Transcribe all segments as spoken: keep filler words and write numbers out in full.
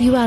You are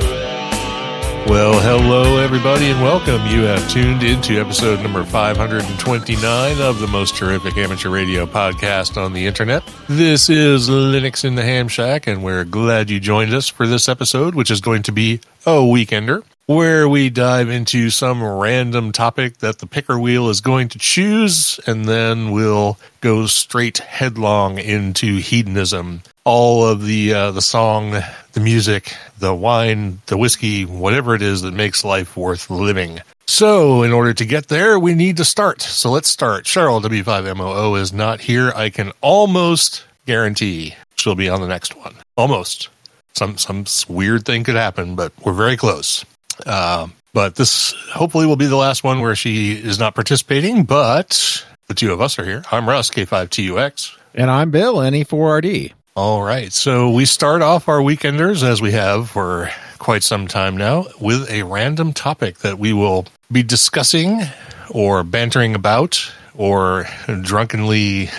Well, hello everybody and welcome. You have tuned into episode number five hundred twenty-nine of the most terrific amateur radio podcast on the internet. This is Linux in the Ham Shack, and we're glad you joined us for this episode, which is going to be a Weekender, where we dive into some random topic that the picker wheel is going to choose, and then we'll go straight headlong into hedonism. All of the uh, the song, the music, the wine, the whiskey, whatever it is that makes life worth living. So in order to get there, we need to start. So let's start. Cheryl, W five M O O, is not here. I can almost guarantee she'll be on the next one. Almost. Some, some weird thing could happen, but we're very close. Uh, but this hopefully will be the last one where she is not participating, but the two of us are here. I'm Russ, K five T U X. And I'm Bill, N E four R D. All right, so we start off our Weekenders, as we have for quite some time now, with a random topic that we will be discussing or bantering about or drunkenly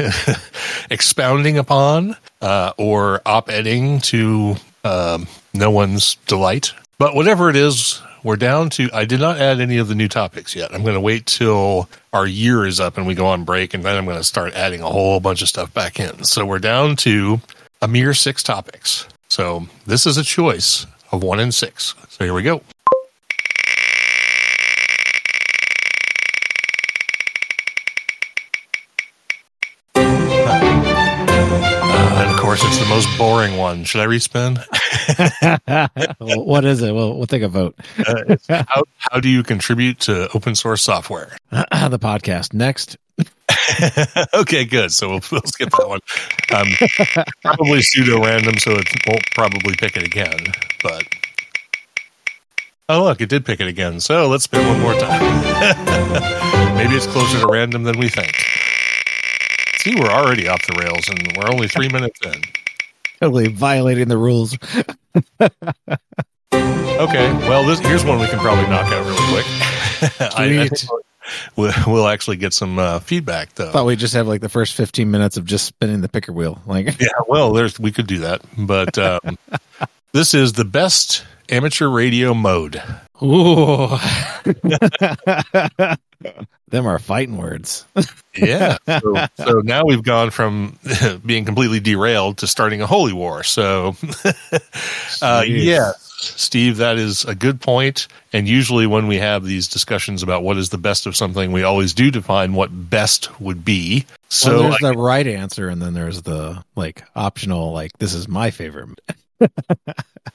expounding upon uh, or op-edding to um, no one's delight. But whatever it is, we're down to, I did not add any of the new topics yet. I'm going to wait till our year is up and we go on break, and then I'm going to start adding a whole bunch of stuff back in. So we're down to a mere six topics. So this is a choice of one and six. So here we go. Uh, and of course, it's the most boring one. Should I respin? What is it? Well, we'll take a vote. uh, how, how do you contribute to open source software? The podcast. Next. Okay, good. So we'll, we'll skip that one. Um, probably pseudo random, so it won't probably pick it again. But oh, look, it did pick it again. So let's spin one more time. Maybe it's closer to random than we think. See, we're already off the rails, and we're only three minutes in. Totally violating the rules. Okay, well, this here's one we can probably knock out really quick. I, I think we'll, we'll actually get some uh, feedback, though. I thought we'd just have like the first fifteen minutes of just spinning the picker wheel. Like, yeah, well, there's we could do that, but um, this is the best amateur radio mode. Ooh, them are fighting words. Yeah. So, so now we've gone from being completely derailed to starting a holy war. So, uh, yeah, Steve, that is a good point. And usually when we have these discussions about what is the best of something, we always do define what best would be. So well, there's I, the right answer, and then there's the like optional, like this is my favorite.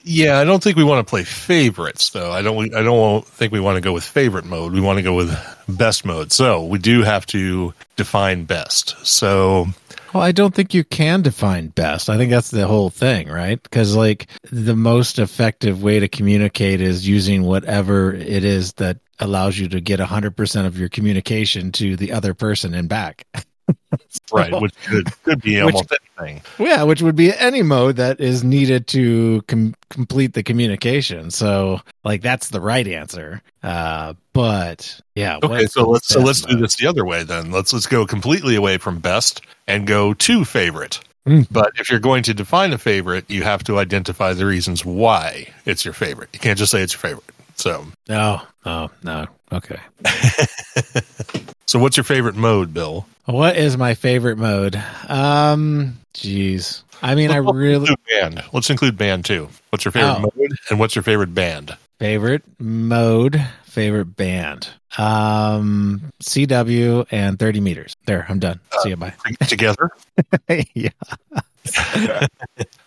Yeah, I don't think we want to play favorites, though. I don't. I don't think we want to go with favorite mode. We want to go with best mode. So we do have to define best. So, well, I don't think you can define best. I think that's the whole thing, right? Because like the most effective way to communicate is using whatever it is that allows you to get one hundred percent of your communication to the other person and back. So, right, which could, could be almost which, anything. Yeah, which would be any mode that is needed to com- complete the communication. So, like, that's the right answer. Uh, but yeah, okay. So let's so let's mode? do this the other way then. Let's let's go completely away from best and go to favorite. Mm. But if you're going to define a favorite, you have to identify the reasons why it's your favorite. You can't just say it's your favorite. So no, no, no. Okay. So what's your favorite mode, Bill? What is my favorite mode? Um, geez. I mean, I really... Band. Let's include band, too. What's your favorite oh. mode, and what's your favorite band? Favorite mode, favorite band. um, C W, and thirty meters. There, I'm done. Uh, See you, bye. Together? Yeah.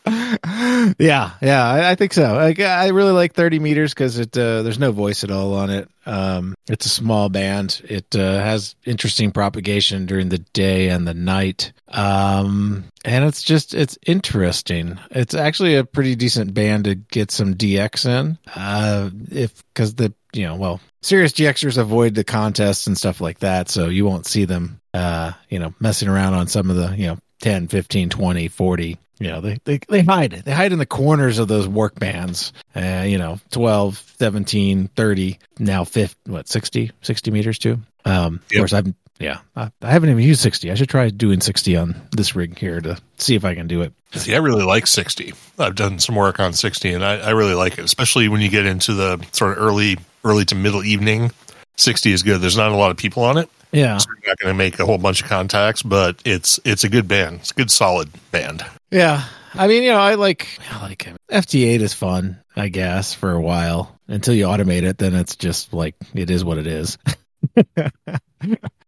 yeah, yeah, I, I think so. Like, I really like thirty meters because it uh, there's no voice at all on it. Um, it's a small band. It uh, has interesting propagation during the day and the night. Um, and it's just, it's interesting. It's actually a pretty decent band to get some D X in. Uh, if, because the, you know, well, serious GXers avoid the contests and stuff like that. So you won't see them, uh, you know, messing around on some of the, you know, ten, fifteen, twenty, forty. You know, they, they, they hide. They hide in the corners of those work bands. Uh, you know, twelve, seventeen, thirty, now fifty, what, sixty, sixty meters too? Um, yep. Of course, I've, yeah, I, I haven't even used sixty. I should try doing sixty on this rig here to see if I can do it. See, I really like sixty. I've done some work on sixty, and I, I really like it, especially when you get into the sort of early, early to middle evening. sixty is good. There's not a lot of people on it. Yeah, so you're not going to make a whole bunch of contacts, but it's it's a good band. It's a good, solid band. Yeah, I mean, you know, I like I like him. F T eight is fun, I guess, for a while until you automate it. Then it's just like it is what it is.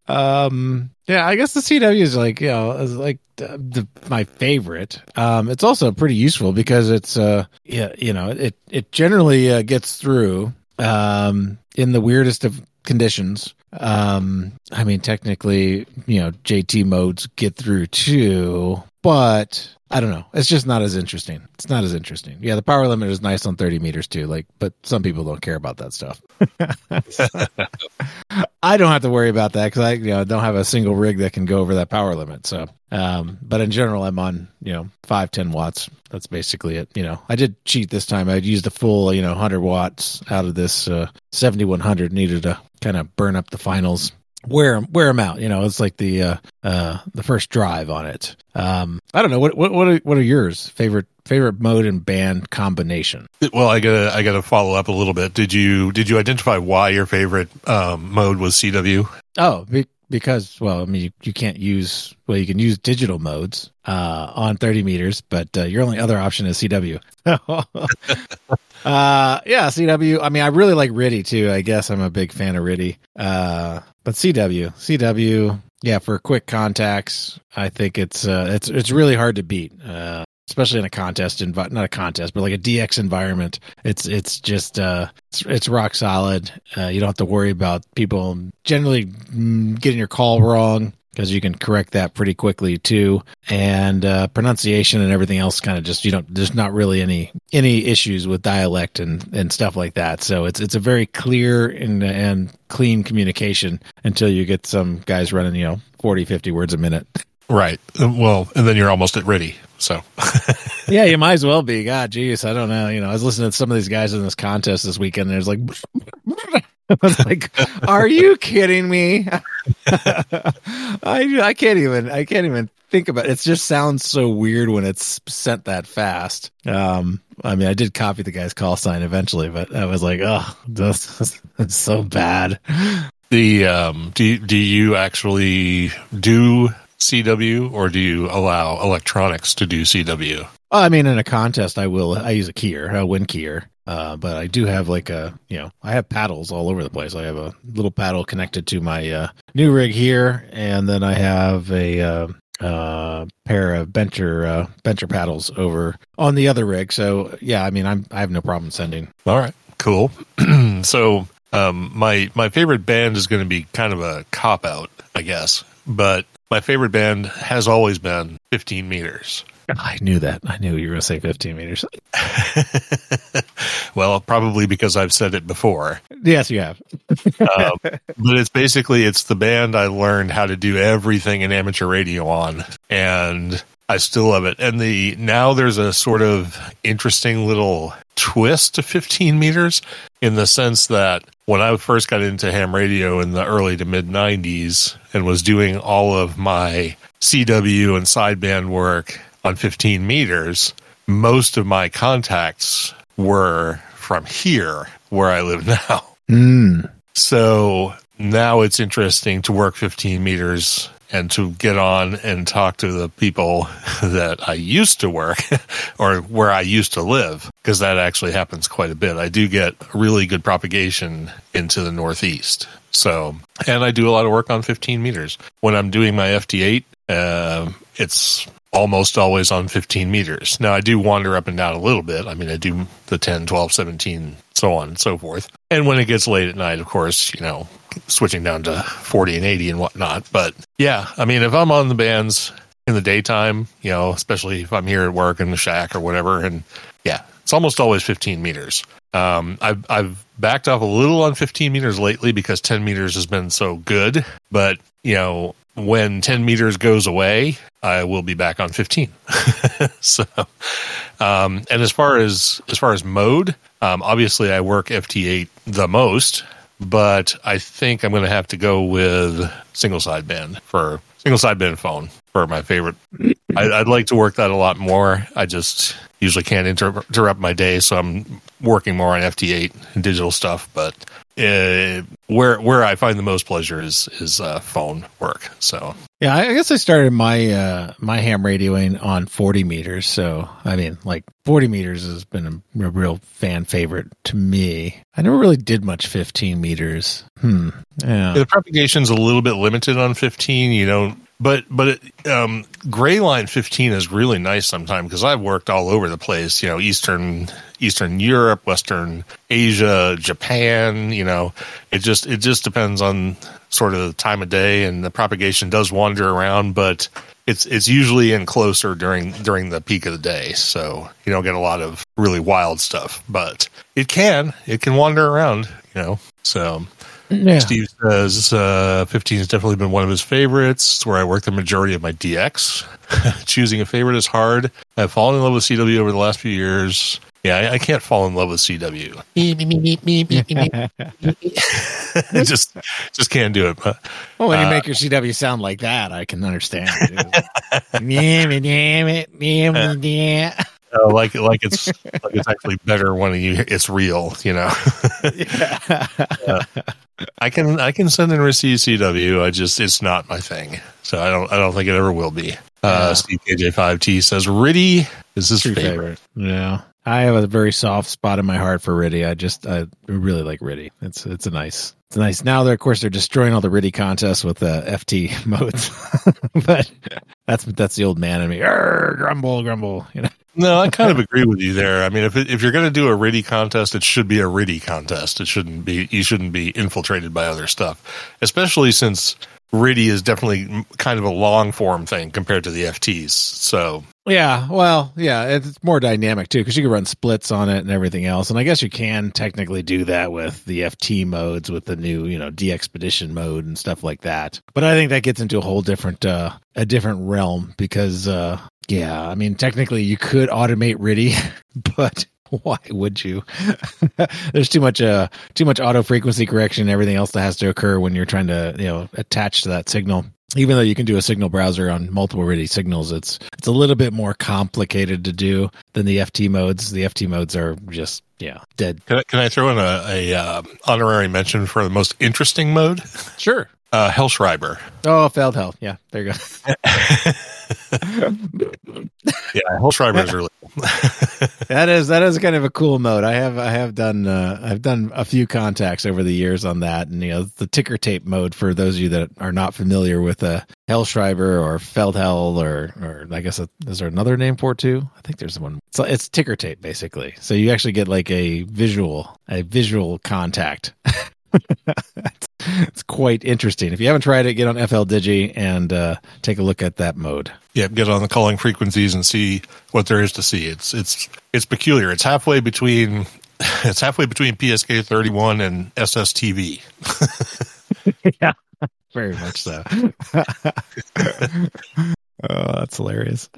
um, yeah, I guess the C W is like you know is like the, the, my favorite. Um, it's also pretty useful because it's uh yeah you know it it generally uh, gets through um in the weirdest of conditions. Um, I mean, technically, you know, J T modes get through too, but I don't know. It's just not as interesting. It's not as interesting. Yeah. The power limit is nice on thirty meters too. Like, but some people don't care about that stuff. I don't have to worry about that. Cause I, you know, I don't have a single rig that can go over that power limit. So, um, but in general, I'm on, you know, five, ten watts. That's basically it. You know, I did cheat this time. I used a full, you know, one hundred watts out of this, uh, seventy-one hundred, needed to kind of burn up the finals, wear them, wear them out. You know, it's like the, uh, uh, the first drive on it. Um, I don't know. What, what, what are, what are yours favorite, favorite mode and band combination? Well, I gotta, I gotta follow up a little bit. Did you, did you identify why your favorite, um, mode was C W? Oh, be- because, well, I mean, you, you can't use, well, you can use digital modes, uh, on thirty meters, but, uh, your only other option is C W. Uh, yeah, C W. I mean, I really like R T T Y too. I guess I'm a big fan of R T T Y. Uh, but C W, C W, yeah, for quick contacts, I think it's, uh, it's, it's really hard to beat, uh, especially in a contest, env- not a contest, but like a D X environment. It's, it's just, uh, it's, it's rock solid. Uh, you don't have to worry about people generally getting your call wrong, because you can correct that pretty quickly too, and uh, pronunciation and everything else. Kind of just you don't. There's not really any any issues with dialect and, and stuff like that. So it's it's a very clear and and clean communication until you get some guys running you know forty, fifty words a minute. Right. Well, and then you're almost at R T T Y. So yeah, you might as well be. God, geez, I don't know. You know, I was listening to some of these guys in this contest this weekend, and it was like. I was like, "Are you kidding me?" I I can't even I can't even think about it. It just sounds so weird when it's sent that fast. Um, I mean, I did copy the guy's call sign eventually, but I was like, "Oh, that's, that's so bad." The um, do do you actually do C W, or do you allow electronics to do C W? I mean, in a contest, I will. I use a keyer, a wind keyer. Uh, but I do have like a, you know, I have paddles all over the place. I have a little paddle connected to my uh, new rig here, and then I have a uh, uh, pair of Bencher uh, Bencher paddles over on the other rig. So yeah, I mean, I'm I have no problem sending. All right, cool. So um, my my favorite band is going to be kind of a cop out, I guess. But my favorite band has always been fifteen meters. I knew that. I knew you were going to say fifteen meters. Well, probably because I've said it before. Yes, you have. um, but it's basically, it's the band I learned how to do everything in amateur radio on, and I still love it. And the now there's a sort of interesting little twist to fifteen meters in the sense that when I first got into ham radio in the early to mid-nineties and was doing all of my C W and sideband work on fifteen meters, most of my contacts were from here, where I live now. Mm. So now it's interesting to work fifteen meters and to get on and talk to the people that I used to work or where I used to live, because that actually happens quite a bit. I do get really good propagation into the Northeast. So, and I do a lot of work on fifteen meters. When I'm doing my F T eight, uh, it's almost always on fifteen meters. Now, I do wander up and down a little bit. I mean, I do the ten, twelve, seventeen, so on and so forth. And when it gets late at night, of course, you know, switching down to forty and eighty and whatnot. But yeah, I mean, if I'm on the bands in the daytime, you know, especially if I'm here at work in the shack or whatever, and yeah, it's almost always fifteen meters. Um, I've, I've backed off a little on fifteen meters lately because ten meters has been so good. But, you know, when ten meters goes away, I will be back on fifteen. So, um, and as far as, as far as mode, um, obviously I work F T eight the most, but I think I'm going to have to go with single sideband for single sideband phone for my favorite. I, I'd like to work that a lot more. I just usually can't inter- interrupt my day, so I'm working more on F T eight and digital stuff. But uh, where where I find the most pleasure is is uh, phone work. So yeah, I guess I started my uh, my ham radioing on forty meters. So I mean, like forty meters has been a real fan favorite to me. I never really did much fifteen meters. Hmm. Yeah. The propagation's a little bit limited on fifteen. You don't. But but it, um, gray line fifteen is really nice sometimes because I've worked all over the place, you know, Eastern Eastern Europe, Western Asia, Japan, you know, it just it just depends on sort of the time of day, and the propagation does wander around, but it's it's usually in closer during during the peak of the day, so you don't get a lot of really wild stuff, but it can it can wander around, you know, so. Yeah. Steve says uh, fifteen has definitely been one of his favorites. It's where I work the majority of my D X. Choosing a favorite is hard. I've fallen in love with C W over the last few years. Yeah, I, I can't fall in love with C W. just, just can't do it. But, well, when you uh, make your C W sound like that, I can understand. Uh, like like it's like it's actually better when you it's real, you know. Yeah. uh, I can I can send and receive C W. I just it's not my thing, so I don't I don't think it ever will be. Uh, yeah. K J five T says Riddy is his favorite. favorite. Yeah, I have a very soft spot in my heart for Riddy. I just I really like Riddy. It's it's a nice. It's nice. Now, they're, of course, they're destroying all the Riddy contests with uh, F T modes, but that's that's the old man in me. Arr, grumble, grumble. You know? No, I kind of agree with you there. I mean, if if you're going to do a Riddy contest, it should be a Riddy contest. It shouldn't be you shouldn't be infiltrated by other stuff, especially since Riddy is definitely kind of a long form thing compared to the F Ts. So. Yeah, well, yeah, it's more dynamic, too, because you can run splits on it and everything else. And I guess you can technically do that with the F T modes, with the new, you know, de-expedition mode and stuff like that. But I think that gets into a whole different, uh, a different realm because, uh, yeah, I mean, technically you could automate Riddy, but why would you? There's too much, uh, too much auto frequency correction and everything else that has to occur when you're trying to, you know, attach to that signal. Even though you can do a signal browser on multiple Riddy signals, it's it's a little bit more complicated to do than the F T modes. The F T modes are just yeah dead. Can I, can I throw in a, a uh, honorary mention for the most interesting mode? Sure. Uh, Hellschreiber. Oh, Feldhell. Yeah, there you go. Yeah, Hellschreiber is really cool. that is that is kind of a cool mode. I have I have done uh, I've done a few contacts over the years on that, and you know the ticker tape mode. For those of you that are not familiar with a uh, Hellschreiber or Feldhell or or I guess a, is there another name for it too? I think there's one. So it's ticker tape basically. So you actually get like a visual a visual contact. it's, it's quite interesting. If you haven't tried it, get on FLDigi and uh, take a look at that mode. Yeah, get on the calling frequencies and see what there is to see. It's it's it's peculiar. It's halfway between it's halfway between P S K thirty-one and S S T V. Yeah, very much so. Oh, that's hilarious.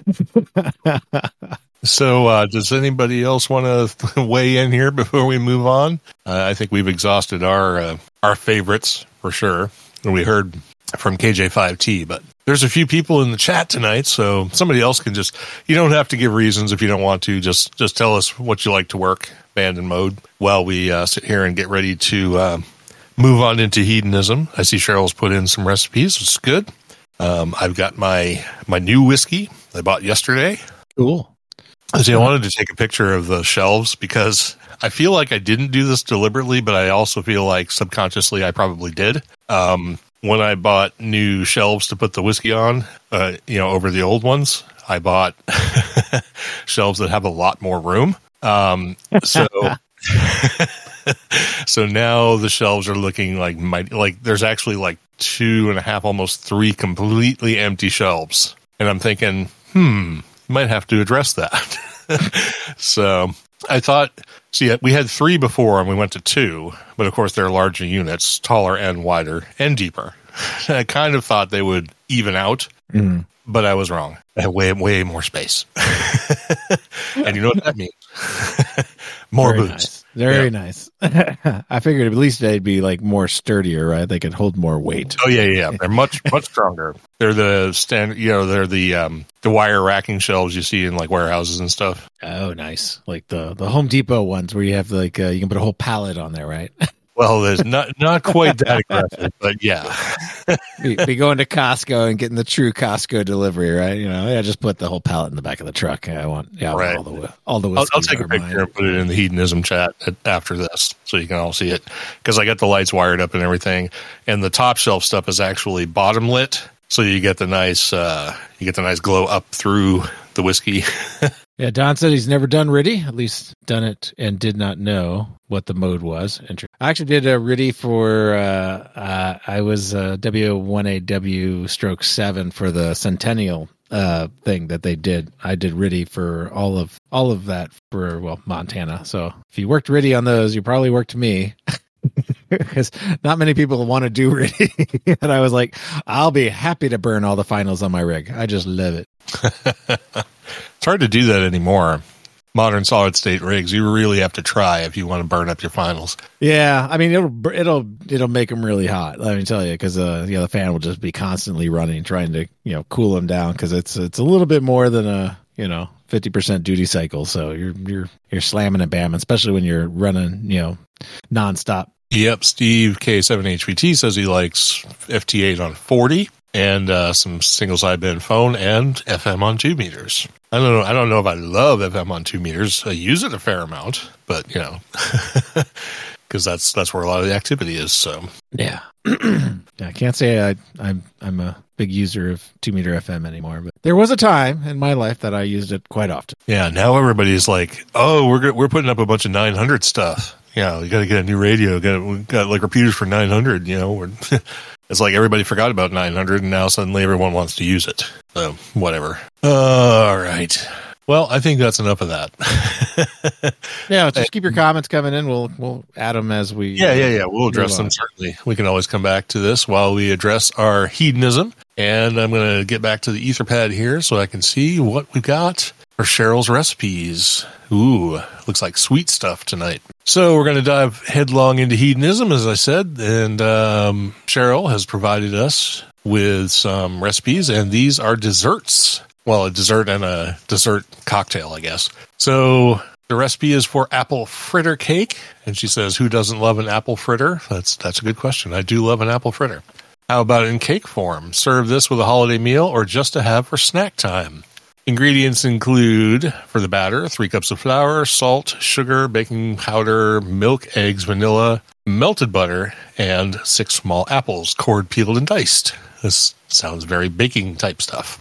So uh, does anybody else want to weigh in here before we move on? Uh, I think we've exhausted our uh, our favorites for sure. And we heard from K J five T, but there's a few people in the chat tonight, so somebody else can just, you don't have to give reasons if you don't want to. Just just tell us what you like to work, band and mode, while we uh, sit here and get ready to uh, move on into hedonism. I see Cheryl's put in some recipes. It's good. Um, I've got my, my new whiskey I bought yesterday. Cool. See, I wanted to take a picture of the shelves because I feel like I didn't do this deliberately, but I also feel like subconsciously I probably did. Um, when I bought new shelves to put the whiskey on, uh, you know, over the old ones, I bought shelves that have a lot more room. Um, so, so now the shelves are looking like my, like there's actually like two and a half, almost three completely empty shelves. And I'm thinking, hmm. might have to address that. So I thought, see, we had three before and we went to two, but of course they're larger units, taller and wider and deeper. I kind of thought they would even out, mm-hmm. but I was wrong. I had way, way more space. And you know what that means? More very boots. Nice. Very yeah. nice. I figured at least they'd be like more sturdier, right? They could hold more weight. Oh yeah, yeah. They're much, much stronger. They're the standard, you know, they're the um, the wire racking shelves you see in like warehouses and stuff. Oh, nice. Like the the Home Depot ones where you have like uh, you can put a whole pallet on there, right? Well, there's not not quite that aggressive, but yeah. be, be going to Costco and getting the true Costco delivery, right? You know, yeah, just put the whole pallet in the back of the truck. I want, yeah, right. all the all the. I'll, I'll take a picture and put it in the hedonism chat after this, so you can all see it. Because I got the lights wired up and everything, and the top shelf stuff is actually bottom lit, so you get the nice uh, you get the nice glow up through the whiskey. Yeah, Don said he's never done R T T Y, at least done it and did not know what the mode was. I actually did a R T T Y for, uh, uh, I was uh, W one A W seven for the Centennial uh, thing that they did. I did R T T Y for all of all of that for, well, Montana. So if you worked R T T Y on those, you probably worked me. Because not many people want to do R T T Y. And I was like, I'll be happy to burn all the finals on my rig. I just love it. It's hard to do that anymore. Modern solid state rigs, you really have to try if you want to burn up your finals. Yeah, I mean it'll it'll it'll make them really hot. Let me tell you, because uh, you know, the fan will just be constantly running, trying to you know cool them down because it's it's a little bit more than a you know fifty percent duty cycle. So you're you're you're slamming and bamming, especially when you're running you know nonstop. Yep, Steve K seven H V T says he likes F T eight on forty and uh, some single sideband phone and F M on two meters. I don't know. I don't know if I love F M on two meters. I use it a fair amount, but you know, because that's that's where a lot of the activity is. So yeah, I can't say I, I'm I'm a big user of two meter F M anymore. But there was a time in my life that I used it quite often. Yeah. Now everybody's like, oh, we're we're putting up a bunch of nine hundred stuff. You know, you got to get a new radio. Got we got like repeaters for nine hundred. You know, we're it's like everybody forgot about nine hundred, and now suddenly everyone wants to use it. So, whatever. All right. Well, I think that's enough of that. Yeah, just keep your comments coming in. We'll we'll add them as we... Yeah, yeah, yeah. We'll address them, certainly. We can always come back to this while we address our hedonism. And I'm going to get back to the Etherpad here so I can see what we've got for Cheryl's recipes. Ooh, looks like sweet stuff tonight. So we're going to dive headlong into hedonism, as I said. And um, Cheryl has provided us with some recipes, and these are desserts. Well, a dessert and a dessert cocktail, I guess. So the recipe is for apple fritter cake. And she says, who doesn't love an apple fritter? That's that's a good question. I do love an apple fritter. How about in cake form? Serve this with a holiday meal or just to have for snack time. Ingredients include, for the batter, three cups of flour, salt, sugar, baking powder, milk, eggs, vanilla, melted butter, and six small apples, cored, peeled, and diced. This sounds very baking type stuff.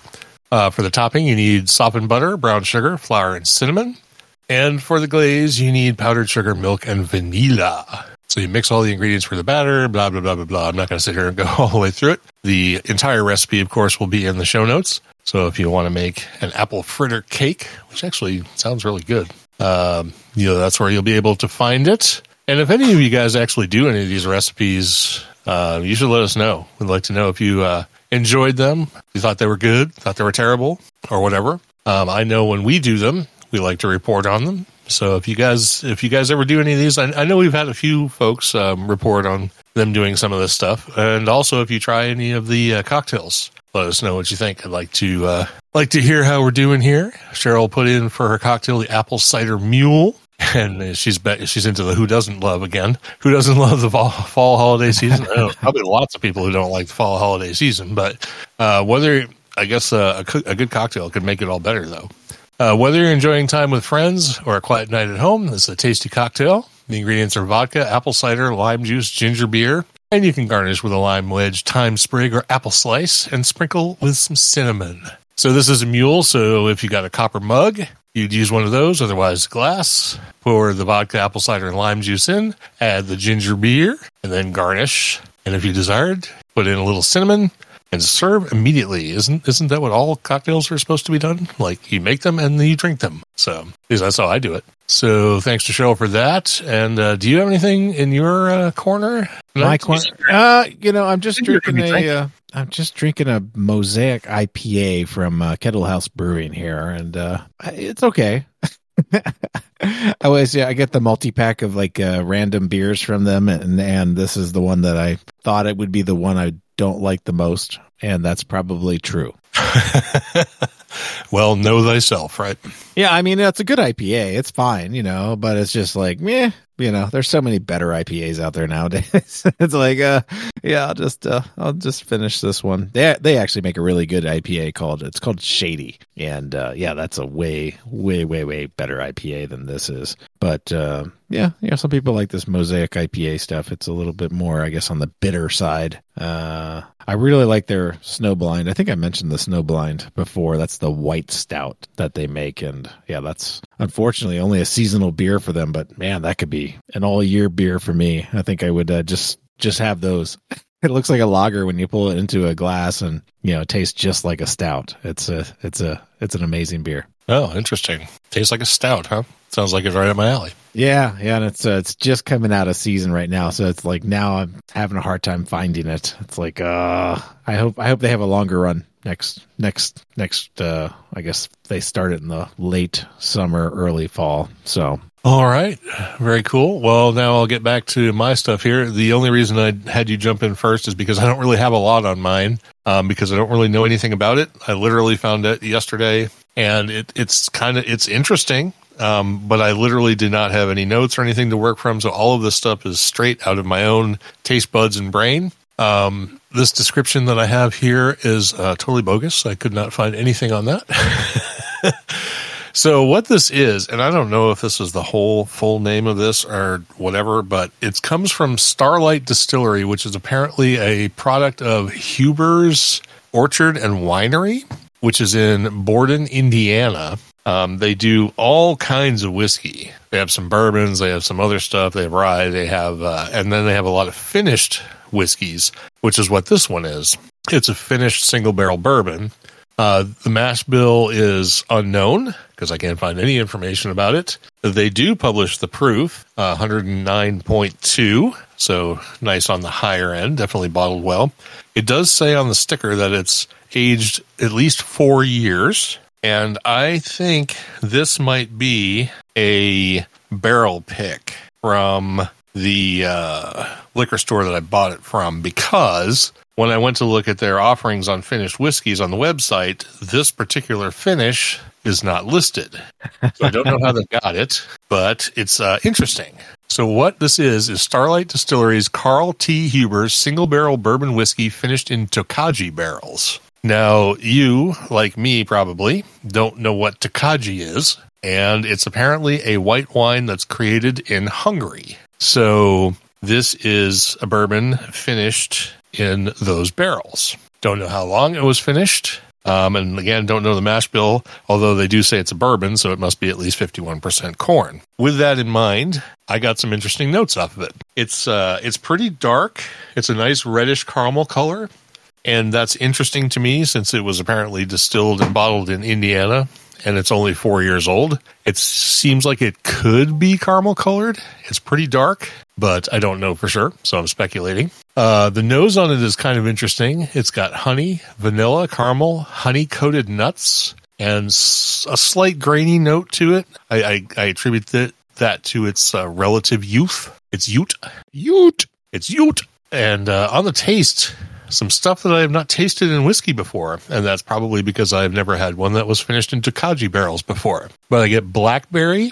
Uh, for the topping, you need softened butter, brown sugar, flour, and cinnamon. And for the glaze, you need powdered sugar, milk, and vanilla. So you mix all the ingredients for the batter, blah, blah, blah, blah, blah. I'm not going to sit here and go all the way through it. The entire recipe, of course, will be in the show notes. So if you want to make an apple fritter cake, which actually sounds really good, um, you know, that's where you'll be able to find it. And if any of you guys actually do any of these recipes, uh, you should let us know. We'd like to know if you uh, enjoyed them, you thought they were good, thought they were terrible, or whatever. Um, I know when we do them, we like to report on them. So if you guys, if you guys ever do any of these, I, I know we've had a few folks um, report on them doing some of this stuff. And also, if you try any of the uh, cocktails, let us know what you think. I'd like to uh, like to hear how we're doing here. Cheryl put in for her cocktail the apple cider mule. and she's back, she's into the who doesn't love again. Who doesn't love the fall, fall holiday season? I know, probably lots of people who don't like the fall holiday season, but uh, whether I guess uh, a, a good cocktail could make it all better, though. Uh, whether you're enjoying time with friends or a quiet night at home, this is a tasty cocktail. The ingredients are vodka, apple cider, lime juice, ginger beer, and you can garnish with a lime wedge, thyme sprig, or apple slice, and sprinkle with some cinnamon. So this is a mule, so if you got a copper mug, you'd use one of those, otherwise glass. Pour the vodka, apple cider, and lime juice in, add the ginger beer, and then garnish. And if you desired, put in a little cinnamon and serve immediately. Isn't isn't that what all cocktails are supposed to be done? Like, you make them and then you drink them. So at least that's how I do it. So thanks to Cheryl for that. And uh, do you have anything in your uh, corner? My corner? Uh, you know, I'm just drinking a... Uh, I'm just drinking a Mosaic I P A from uh, Kettle House Brewing here, and uh, it's okay. I always, yeah, I get the multi-pack of like uh, random beers from them, and, and this is the one that I thought it would be the one I don't like the most, and that's probably true. Well, know thyself, right? Yeah, I mean, it's a good I P A. It's fine, you know, but it's just like, meh. You know, there's so many better I P As out there nowadays. It's like, uh, yeah, I'll just, uh, I'll just finish this one. They they actually make a really good I P A called, it's called Shady, and uh, yeah, that's a way, way, way, way better I P A than this is. But uh, yeah, you know, some people like this Mosaic I P A stuff. It's a little bit more, I guess, on the bitter side. Uh, I really like their Snowblind. I think I mentioned the Snowblind before. That's the white stout that they make, and yeah, that's unfortunately only a seasonal beer for them. But man, that could be an all-year beer for me. I think I would uh, just just have those. It looks like a lager when you pull it into a glass, and you know, it tastes just like a stout. It's a it's a it's an amazing beer. Oh, interesting. Tastes like a stout, huh? Sounds like it's right up my alley. Yeah, yeah, and it's uh, it's just coming out of season right now, so it's like now I'm having a hard time finding it. It's like uh, I hope I hope they have a longer run next next next. Uh, I guess they start it in the late summer, early fall. So. All right. Very cool. Well, now I'll get back to my stuff here. The only reason I had you jump in first is because I don't really have a lot on mine, um, because I don't really know anything about it. I literally found it yesterday, and it, it's kind of, it's interesting, um, but I literally did not have any notes or anything to work from. So all of this stuff is straight out of my own taste buds and brain. Um, this description that I have here is uh, totally bogus. I could not find anything on that. So what this is, and I don't know if this is the whole full name of this or whatever, but it comes from Starlight Distillery, which is apparently a product of Huber's Orchard and Winery, which is in Borden, Indiana. Um, they do all kinds of whiskey. They have some bourbons, they have some other stuff, they have rye, they have, uh, and then they have a lot of finished whiskeys, which is what this one is. It's a finished single barrel bourbon. Uh, the mash bill is unknown because I can't find any information about it. They do publish the proof, uh, one oh nine point two, so nice on the higher end, definitely bottled well. It does say on the sticker that it's aged at least four years, and I think this might be a barrel pick from the uh, liquor store that I bought it from, because when I went to look at their offerings on finished whiskeys on the website, this particular finish is not listed. So I don't know how they got it, but it's uh, interesting. So what this is is Starlight Distillery's Carl T. Huber single barrel bourbon whiskey finished in Tokaji barrels. Now, you, like me probably, don't know what Tokaji is, and it's apparently a white wine that's created in Hungary. So this is a bourbon finished in those barrels. Don't know how long it was finished. Um, and again, don't know the mash bill, although they do say it's a bourbon, so it must be at least fifty-one percent corn. With that in mind, I got some interesting notes off of it. It's uh, it's pretty dark. It's a nice reddish caramel color, and that's interesting to me since it was apparently distilled and bottled in Indiana, and it's only four years old. It seems like it could be caramel colored. It's pretty dark, but I don't know for sure, so I'm speculating. Uh, the nose on it is kind of interesting. It's got honey, vanilla, caramel, honey-coated nuts, and a slight grainy note to it. I, I, I attribute that, that to its uh, relative youth. It's ute. Ute! It's ute! And uh, on the taste, some stuff that I have not tasted in whiskey before, and that's probably because I've never had one that was finished in Tokaji barrels before. But I get blackberry,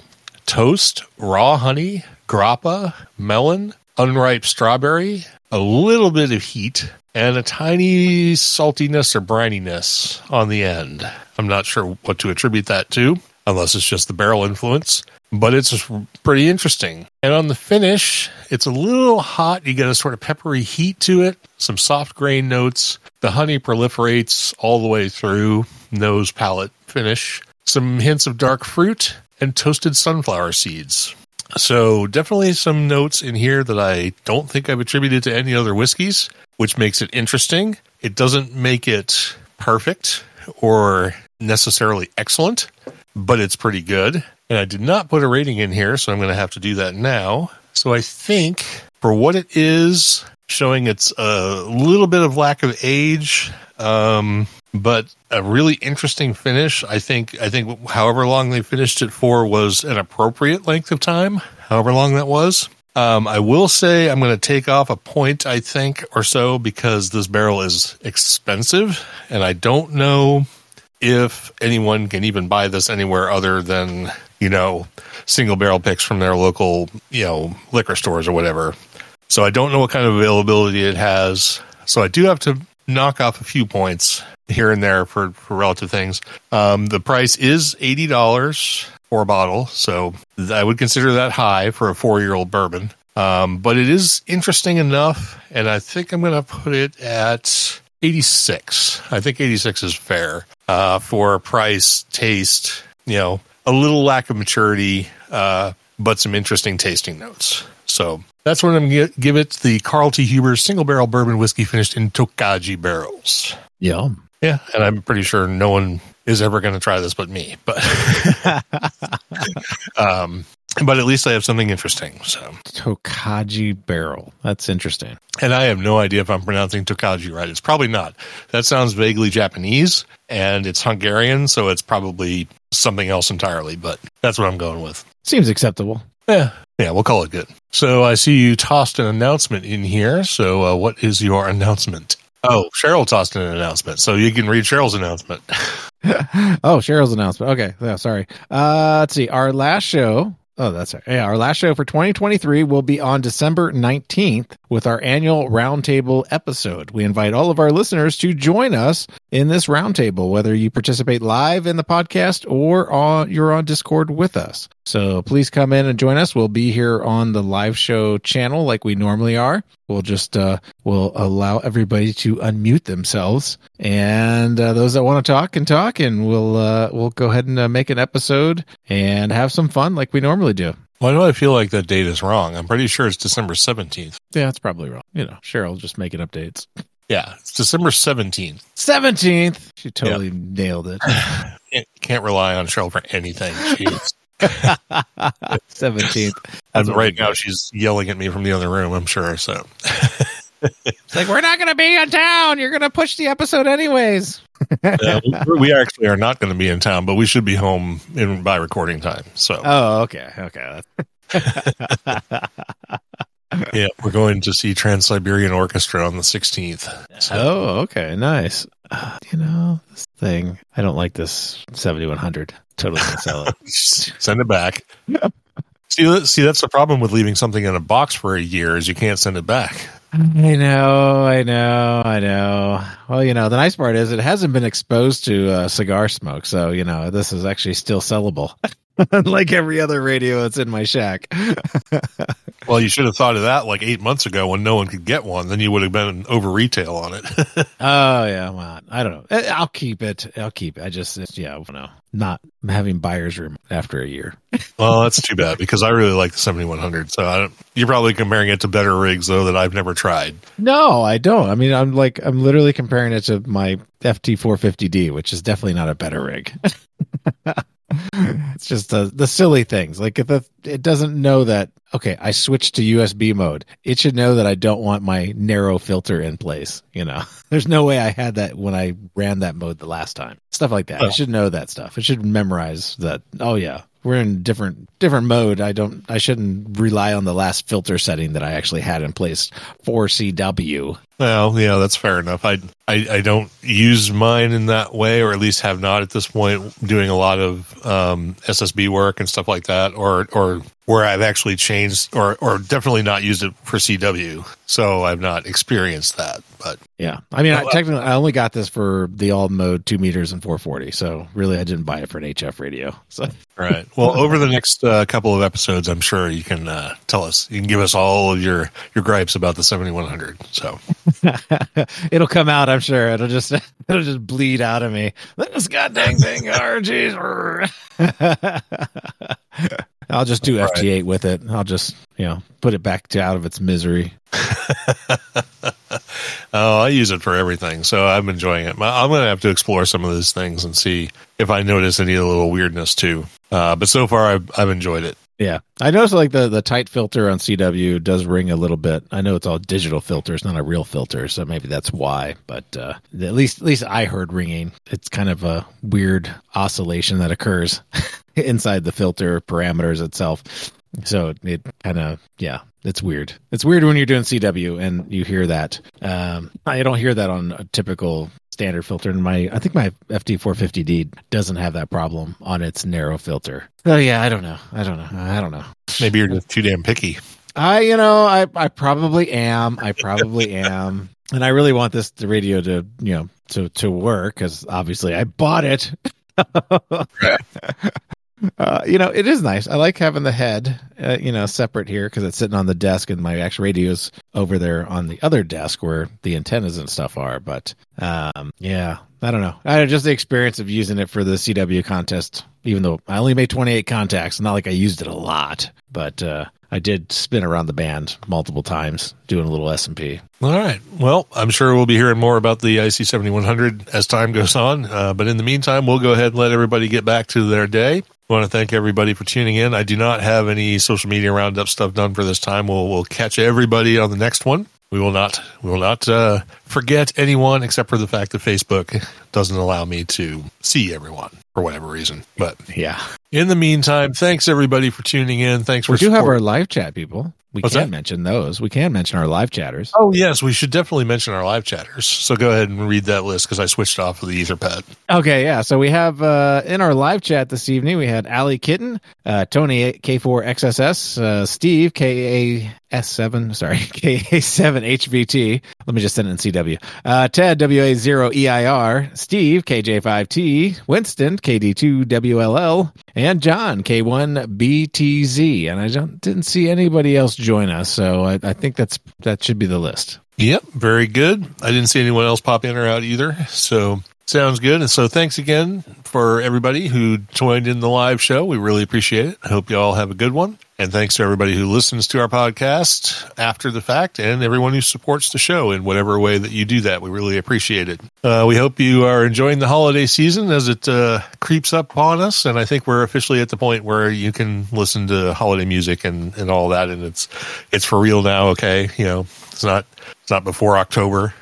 toast, raw honey, grappa, melon, unripe strawberry, a little bit of heat, and a tiny saltiness or brininess on the end. I'm not sure what to attribute that to, unless it's just the barrel influence, but it's pretty interesting. And on the finish, it's a little hot. You get a sort of peppery heat to it, some soft grain notes. The honey proliferates all the way through, nose, palate, finish. Some hints of dark fruit and toasted sunflower seeds. So definitely some notes in here that I don't think I've attributed to any other whiskeys, which makes it interesting. It doesn't make it perfect or necessarily excellent, but it's pretty good. And I did not put a rating in here, so I'm going to have to do that now. So I think for what it is, showing it's a little bit of lack of age, um, but a really interesting finish. I think I think however long they finished it for was an appropriate length of time, however long that was. Um, I will say I'm going to take off a point, I think, or so, because this barrel is expensive, and I don't know if anyone can even buy this anywhere other than, you know, single barrel picks from their local, you know, liquor stores or whatever. So I don't know what kind of availability it has. So I do have to knock off a few points here and there for, for relative things. Um, the price is eighty dollars for a bottle. So I would consider that high for a four-year-old bourbon. Um, but it is interesting enough. And I think I'm going to put it at eighty-six. I think eighty-six is fair uh, for price, taste, you know, a little lack of maturity, uh, but some interesting tasting notes. So that's what I'm going to give it, the Carl T. Huber single barrel bourbon whiskey finished in Tokaji barrels. Yeah. Yeah. And I'm pretty sure no one is ever going to try this but me. But um, but at least I have something interesting. So Tokaji barrel. That's interesting. And I have no idea if I'm pronouncing Tokaji right. It's probably not. That sounds vaguely Japanese, and it's Hungarian, so it's probably something else entirely. But that's what I'm going with. Seems acceptable. Yeah. Yeah, we'll call it good. So I see you tossed an announcement in here. So uh, what is your announcement? Oh, Cheryl tossed an announcement. So you can read Cheryl's announcement. Oh, Cheryl's announcement. Okay. Oh, sorry. Uh, let's see. Our last show. Oh, that's right. Yeah, our last show for twenty twenty-three will be on December nineteenth with our annual roundtable episode. We invite all of our listeners to join us in this roundtable, whether you participate live in the podcast or on, you're on Discord with us. So please come in and join us. We'll be here on the live show channel like we normally are. We'll just uh, we'll allow everybody to unmute themselves, and uh, those that want to talk can talk, and we'll uh, we'll go ahead and uh, make an episode and have some fun like we normally do. Why do I feel like that date is wrong? I'm pretty sure it's December seventeenth. Yeah, that's probably wrong. You know, Cheryl just making updates. Yeah, it's December seventeenth. seventeenth. She totally yeah. nailed it. Can't rely on Cheryl for anything. Jeez. seventeenth. That's right now, she's yelling at me from the other room, I'm sure. So it's like, we're not going to be in town. You're going to push the episode anyways. uh, we actually are not going to be in town, but we should be home in by recording time. So, oh, okay, okay. Yeah, we're going to see Trans-Siberian Orchestra on the sixteenth. So. Oh, okay, nice. Uh, you know, this thing, I don't like this seventy-one hundred. Totally gonna sell it. Send it back. Yep. See, see, that's the problem with leaving something in a box for a year is you can't send it back. I know, I know, I know. Well, you know, the nice part is it hasn't been exposed to uh, cigar smoke, so, you know, this is actually still sellable. Unlike every other radio that's in my shack. Well, you should have thought of that like eight months ago when no one could get one. Then you would have been over retail on it. Oh, yeah. Well, I don't know. I'll keep it. I'll keep it. I just, yeah, I know. Not having buyer's room after a year. Well, that's too bad because I really like the seventy-one hundred. So I don't, you're probably comparing it to better rigs, though, that I've never tried. No, I don't. I mean, I'm like, I'm literally comparing it to my F T four fifty D, which is definitely not a better rig. It's just the, the silly things. Like if the, it doesn't know that, okay, I switched to U S B mode. It should know that I don't want my narrow filter in place. You know, there's no way I had that when I ran that mode the last time. Stuff like that. Oh. It should know that stuff. It should memorize that. Oh yeah, we're in different different mode. I don't. I shouldn't rely on the last filter setting that I actually had in place for C W. Well, yeah, that's fair enough. I, I I don't use mine in that way, or at least have not at this point, doing a lot of um, S S B work and stuff like that, or or where I've actually changed, or or definitely not used it for C W. So I've not experienced that. But yeah, I mean, no, I, technically, I only got this for the all mode two meters and four forty. So really, I didn't buy it for an H F radio. So right. Well, over the next uh, couple of episodes, I'm sure you can uh, tell us, you can give us all of your your gripes about the seventy-one hundred. So it'll come out. I'm sure it'll just it'll just bleed out of me. This goddamn thing. Oh, geez. I'll just do right. F T eight with it. I'll just, you know, put it back to out of its misery. Oh, I use it for everything, so I'm enjoying it. I'm going to have to explore some of these things and see if I notice any little weirdness too. Uh, but so far, I've, I've enjoyed it. Yeah, I noticed like the, the tight filter on C W does ring a little bit. I know it's all digital filters, not a real filter, so maybe that's why. But uh, at least at least I heard ringing. It's kind of a weird oscillation that occurs inside the filter parameters itself. So it kind of, yeah, it's weird. It's weird when you're doing C W and you hear that. Um, I don't hear that on a typical standard filter. And my, I think my F T four fifty D doesn't have that problem on its narrow filter. Oh yeah, I don't know. I don't know. I don't know. Maybe you're just too damn picky. I, you know, I, I probably am. I probably am. And I really want this the radio to, you know, to, to work, because obviously I bought it. Uh, you know, it is nice. I like having the head, uh, you know, separate here, because it's sitting on the desk, and my actual radio's over there on the other desk where the antennas and stuff are. But um, yeah, I don't know. I just the experience of using it for the C W contest, even though I only made twenty-eight contacts. Not like I used it a lot, but uh, I did spin around the band multiple times doing a little S and P. All right. Well, I'm sure we'll be hearing more about the I C seventy-one hundred as time goes on. Uh, but in the meantime, we'll go ahead and let everybody get back to their day. I want to thank everybody for tuning in. I do not have any social media roundup stuff done for this time. We'll we'll catch everybody on the next one. We will not we will not uh, forget anyone, except for the fact that Facebook doesn't allow me to see everyone for whatever reason. But yeah. In the meantime, thanks everybody for tuning in. Thanks for. We do support. Have our live chat people. We What's can that? Mention those. We can mention our live chatters. Oh, yes. We should definitely mention our live chatters. So go ahead and read that list, because I switched off of the Etherpad. Okay, yeah. So we have uh, in our live chat this evening, we had Allie Kitten, uh, Tony K four X S S, uh, Steve K A S seven, sorry, K A seven H V T. Let me just send it in C W. Uh, Ted W A zero E I R, Steve K J five T, Winston K D two W L L, and John K one B T Z. And I don't, didn't see anybody else join us, so I, I think that's that should be the list. Yep, very good. I didn't see anyone else pop in or out either, so sounds good. And so thanks again for everybody who joined in the live show. We really appreciate it. I hope you all have a good one, and thanks to everybody who listens to our podcast after the fact, and everyone who supports the show in whatever way that you do that. We really appreciate it. Uh, we hope you are enjoying the holiday season as it uh, creeps up on us, and I think we're officially at the point where you can listen to holiday music and, and all that, and it's it's for real now, okay? You know, it's not, it's not before October.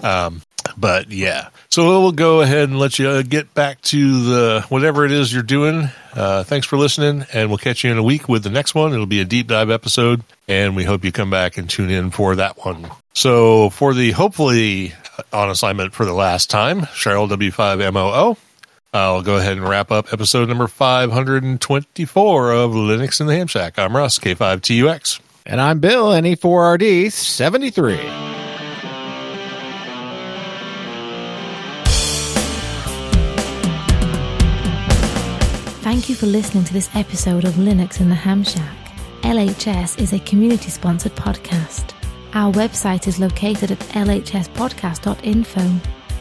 um But yeah, so we'll go ahead and let you uh, get back to the whatever it is you're doing. Uh, thanks for listening, and we'll catch you in a week with the next one. It'll be a deep dive episode, and we hope you come back and tune in for that one. So for the hopefully on assignment for the last time, Cheryl W five M O O, I'll go ahead and wrap up episode number five hundred twenty-four of Linux in the Ham Shack. I'm Russ, K five T U X. And I'm Bill, N E four R D seventy-three. Thank you for listening to this episode of Linux in the Ham Shack. L H S is a community-sponsored podcast. Our website is located at L H S podcast dot info.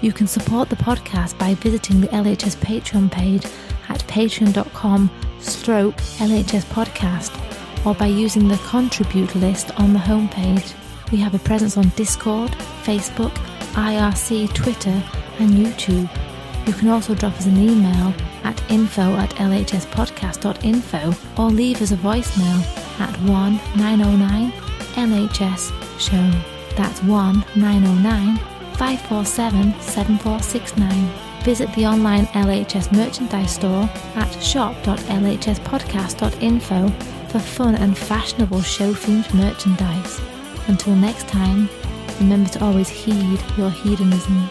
You can support the podcast by visiting the L H S Patreon page at patreon dot com slash L H S podcast, or by using the Contribute list on the homepage. We have a presence on Discord, Facebook, I R C, Twitter, and YouTube. You can also drop us an email at info at L H S podcast dot info, or leave us a voicemail at one nine zero nine L H S show. That's one nine zero nine five four seven seven four six nine. Visit the online L H S merchandise store at shop dot L H S podcast dot info for fun and fashionable show-themed merchandise. Until next time, remember to always heed your hedonism.